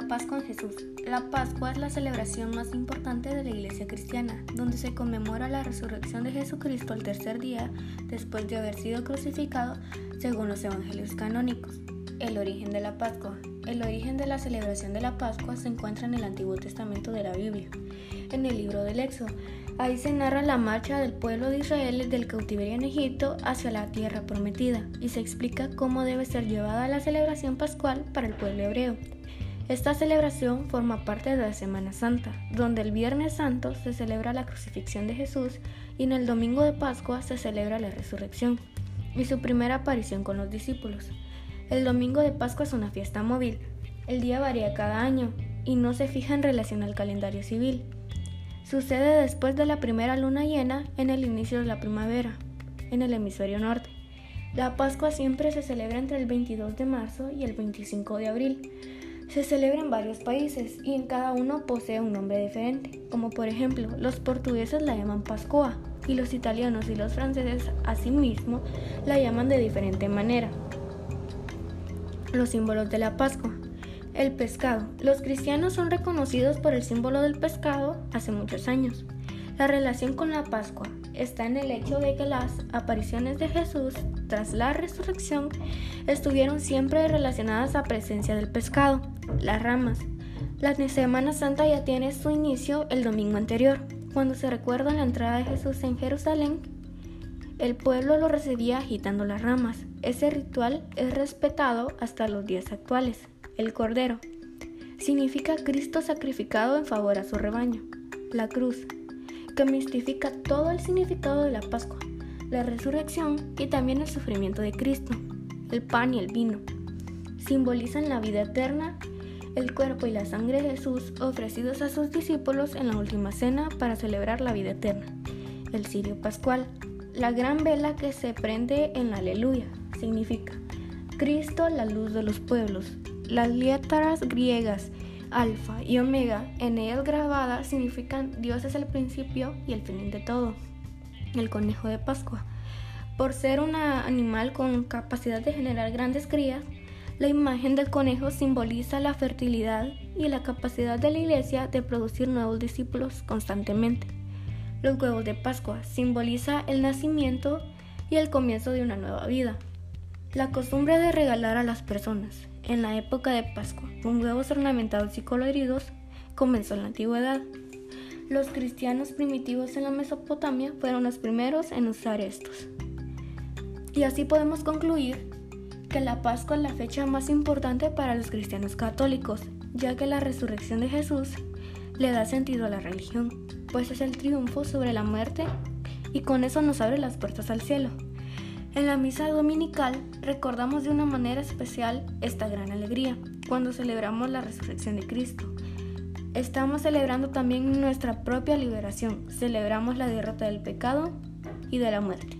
La paz con Jesús. La Pascua es la celebración más importante de la Iglesia cristiana, donde se conmemora la resurrección de Jesucristo al tercer día después de haber sido crucificado, según los evangelios canónicos. El origen de la Pascua. El origen de la celebración de la Pascua se encuentra en el Antiguo Testamento de la Biblia, en el libro del Éxodo. Ahí se narra la marcha del pueblo de Israel del cautiverio en Egipto hacia la tierra prometida y se explica cómo debe ser llevada la celebración pascual para el pueblo hebreo. Esta celebración forma parte de la Semana Santa, donde el Viernes Santo se celebra la crucifixión de Jesús y en el Domingo de Pascua se celebra la resurrección y su primera aparición con los discípulos. El Domingo de Pascua es una fiesta móvil, el día varía cada año y no se fija en relación al calendario civil. Sucede después de la primera luna llena en el inicio de la primavera, en el hemisferio norte. La Pascua siempre se celebra entre el 22 de marzo y el 25 de abril. Se celebra en varios países y en cada uno posee un nombre diferente, como por ejemplo, los portugueses la llaman Pascua y los italianos y los franceses asimismo la llaman de diferente manera. Los símbolos de la Pascua. El pescado. Los cristianos son reconocidos por el símbolo del pescado hace muchos años. La relación con la Pascua está en el hecho de que las apariciones de Jesús tras la resurrección estuvieron siempre relacionadas a presencia del pescado. Las ramas. La Semana Santa ya tiene su inicio el domingo anterior, cuando se recuerda la entrada de Jesús en Jerusalén. El pueblo lo recibía agitando las ramas. Ese ritual es respetado hasta los días actuales. El cordero. Significa Cristo sacrificado en favor a su rebaño. La cruz, que mistifica todo el significado de la Pascua, la resurrección y también el sufrimiento de Cristo. El pan y el vino simbolizan la vida eterna, el cuerpo y la sangre de Jesús ofrecidos a sus discípulos en la última cena para celebrar la vida eterna. El cirio pascual, la gran vela que se prende en la aleluya, significa Cristo, la luz de los pueblos. Las letras griegas alfa y omega, en ellas grabadas, significan Dios es el principio y el fin de todo. El conejo de Pascua. Por ser un animal con capacidad de generar grandes crías, la imagen del conejo simboliza la fertilidad y la capacidad de la iglesia de producir nuevos discípulos constantemente. Los huevos de Pascua simboliza el nacimiento y el comienzo de una nueva vida. La costumbre de regalar a las personas. En la época de Pascua, con huevos ornamentados y coloridos, comenzó la antigüedad. Los cristianos primitivos en la Mesopotamia fueron los primeros en usar estos. Y así podemos concluir que la Pascua es la fecha más importante para los cristianos católicos, ya que la resurrección de Jesús le da sentido a la religión, pues es el triunfo sobre la muerte y con eso nos abre las puertas al cielo. En la misa dominical recordamos de una manera especial esta gran alegría cuando celebramos la resurrección de Cristo. Estamos celebrando también nuestra propia liberación, celebramos la derrota del pecado y de la muerte.